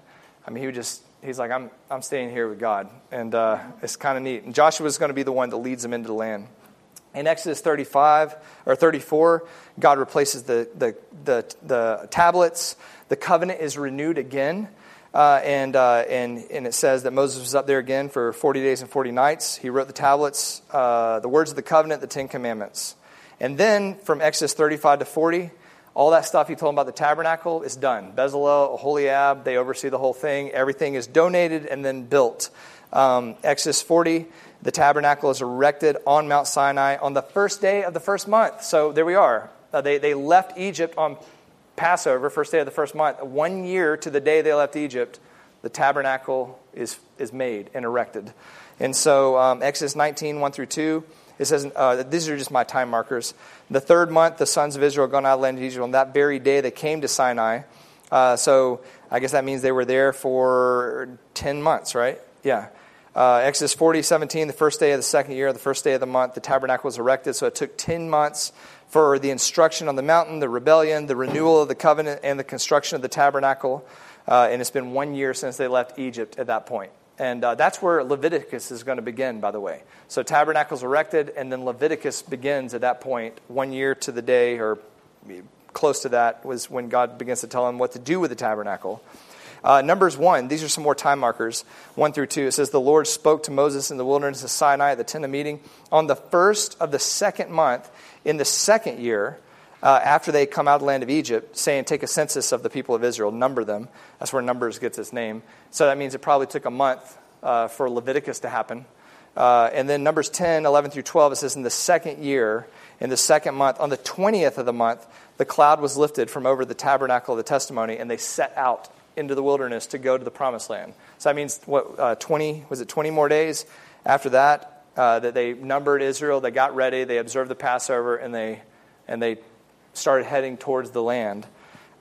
I mean, he would just, he's like, I'm staying here with God. And it's kind of neat. And Joshua's going to be the one that leads them into the land. In Exodus 35 or 34, God replaces the tablets. The covenant is renewed again. And it says that Moses was up there again for 40 days and 40 nights. He wrote the tablets, the words of the covenant, the Ten Commandments. And then from Exodus 35 to 40, all that stuff he told them about the tabernacle is done. Bezalel, Oholiab, they oversee the whole thing. Everything is donated and then built. Exodus 40, the tabernacle is erected on Mount Sinai on the first day of the first month. So there we are. They left Egypt on Passover, first day of the first month. 1 year to the day they left Egypt, the tabernacle is made and erected. And so Exodus 19, 1 through 2, it says, these are just my time markers. The third month, the sons of Israel gone out of the land of Egypt. On that very day, they came to Sinai. So I guess that means they were there for 10 months, right? Yeah. Exodus 40, 17, the first day of the second year, the first day of the month, the tabernacle was erected. So it took 10 months for the instruction on the mountain, the rebellion, the renewal of the covenant, and the construction of the tabernacle. And it's been 1 year since they left Egypt at that point. And that's where Leviticus is going to begin, by the way. So tabernacle's erected, and then Leviticus begins at that point. 1 year to the day, or close to that, was when God begins to tell them what to do with the tabernacle. Numbers 1, these are some more time markers, 1 through 2. It says, the Lord spoke to Moses in the wilderness of Sinai at the tent of meeting on the first of the second month in the second year after they come out of the land of Egypt, saying, take a census of the people of Israel, number them. That's where Numbers gets its name. So that means it probably took a month for Leviticus to happen. And then Numbers 10, 11 through 12, it says, in the second year, in the second month, on the 20th of the month, the cloud was lifted from over the tabernacle of the testimony, and they set out into the wilderness to go to the promised land. So that means, 20 more days after that, that they numbered Israel, they got ready, they observed the Passover, and they started heading towards the land.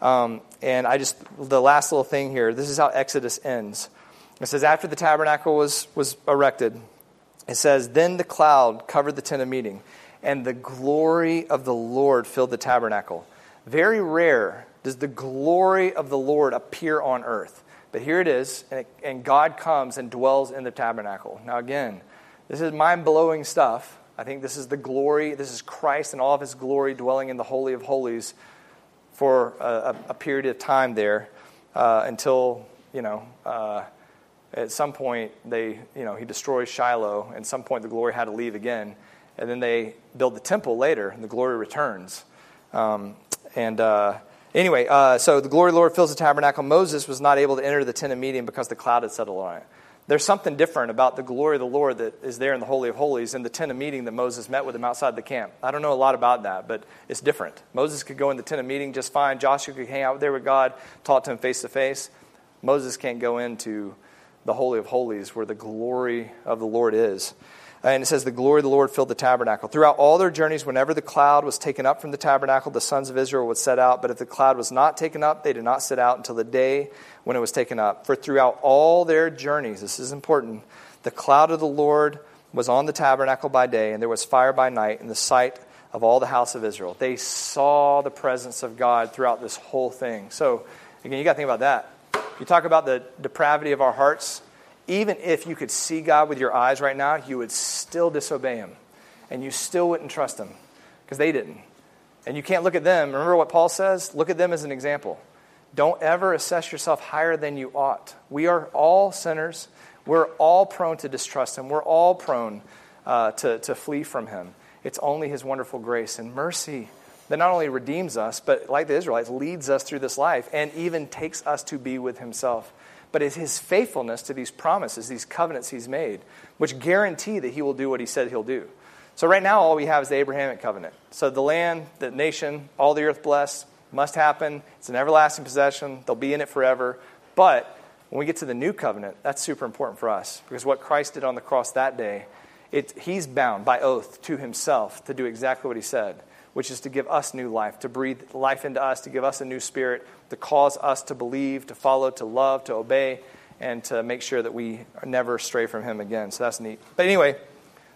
And I just, the last little thing here, this is how Exodus ends. It says, after the tabernacle was erected, it says, then the cloud covered the tent of meeting, and the glory of the Lord filled the tabernacle. Very rare does the glory of the Lord appear on earth. But here it is, and God comes and dwells in the tabernacle. Now again, this is mind-blowing stuff. I think this is the glory, this is Christ and all of his glory dwelling in the Holy of Holies for a period of time there until, at some point he destroys Shiloh, and at some point the glory had to leave again. And then they build the temple later, and the glory returns. So the glory of the Lord fills the tabernacle. Moses was not able to enter the tent of meeting because the cloud had settled on it. There's something different about the glory of the Lord that is there in the Holy of Holies in the tent of meeting that Moses met with him outside the camp. I don't know a lot about that, but it's different. Moses could go in the tent of meeting just fine. Joshua could hang out there with God, talk to him face to face. Moses can't go into the Holy of Holies where the glory of the Lord is. And it says, the glory of the Lord filled the tabernacle. Throughout all their journeys, whenever the cloud was taken up from the tabernacle, the sons of Israel would set out. But if the cloud was not taken up, they did not set out until the day when it was taken up. For throughout all their journeys, this is important, the cloud of the Lord was on the tabernacle by day, and there was fire by night in the sight of all the house of Israel. They saw the presence of God throughout this whole thing. So, again, you got to think about that. You talk about the depravity of our hearts. Even if you could see God with your eyes right now, you would still disobey him. And you still wouldn't trust him because they didn't. And you can't look at them. Remember what Paul says? Look at them as an example. Don't ever assess yourself higher than you ought. We are all sinners. We're all prone to distrust him. We're all prone to flee from him. It's only his wonderful grace and mercy that not only redeems us, but like the Israelites, leads us through this life and even takes us to be with himself. But it's his faithfulness to these promises, these covenants he's made, which guarantee that he will do what he said he'll do. So right now, all we have is the Abrahamic covenant. So the land, the nation, all the earth blessed, must happen. It's an everlasting possession. They'll be in it forever. But when we get to the new covenant, that's super important for us, because what Christ did on the cross that day He's bound by oath to himself to do exactly what he said, which is to give us new life, to breathe life into us, to give us a new spirit, to cause us to believe, to follow, to love, to obey, and to make sure that we never stray from him again. So that's neat. But anyway,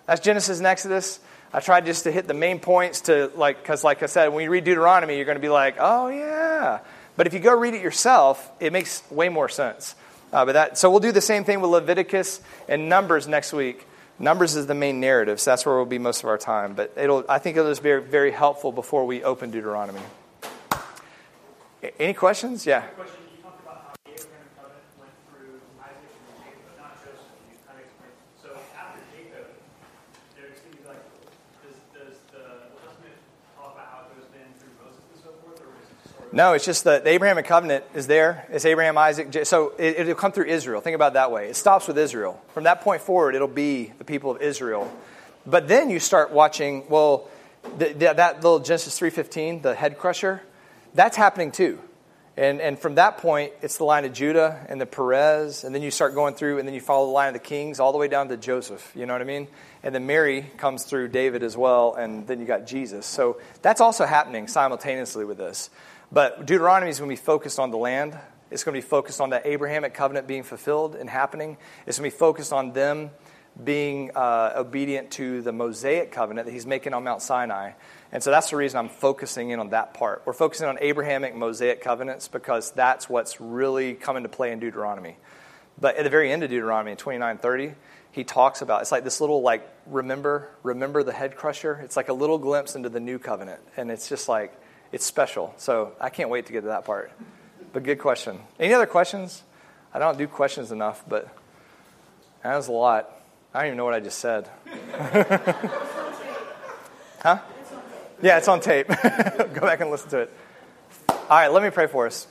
that's Genesis and Exodus. I tried just to hit the main points to, because like I said, when you read Deuteronomy, you're going to be like, oh yeah. But if you go read it yourself, it makes way more sense. So we'll do the same thing with Leviticus and Numbers next week. Numbers is the main narrative, so that's where we'll be most of our time. But I think it'll just be very, very helpful before we open Deuteronomy. Any questions? Yeah. Question. You talked about how the Abrahamic Covenant went through Isaac and Jacob, but not Joseph. You kind of explained. So after Jacob, there seems like does the Old Testament talk about how it was then through Moses and so forth, or is it sort of? No, it's just that the Abrahamic Covenant is there. It's Abraham, Isaac, Jacob. So it'll come through Israel. Think about it that way. It stops with Israel. From that point forward, it'll be the people of Israel. But then you start watching. Well, that little Genesis 3:15, the head crusher. That's happening too. And from that point, it's the line of Judah and the Perez, and then you start going through, and then you follow the line of the kings all the way down to Joseph, you know what I mean? And then Mary comes through David as well, and then you got Jesus. So that's also happening simultaneously with this. But Deuteronomy is going to be focused on the land. It's going to be focused on that Abrahamic covenant being fulfilled and happening. It's going to be focused on them being obedient to the Mosaic covenant that he's making on Mount Sinai. And so that's the reason I'm focusing in on that part. We're focusing on Abrahamic Mosaic covenants because that's what's really come into play in Deuteronomy. But at the very end of Deuteronomy, 29:30, he talks about, it's like this little, remember the head crusher? It's like a little glimpse into the new covenant. And it's just like, it's special. So I can't wait to get to that part. But good question. Any other questions? I don't do questions enough, but that was a lot. I don't even know what I just said. Huh? Yeah, it's on tape. Go back and listen to it. All right, let me pray for us.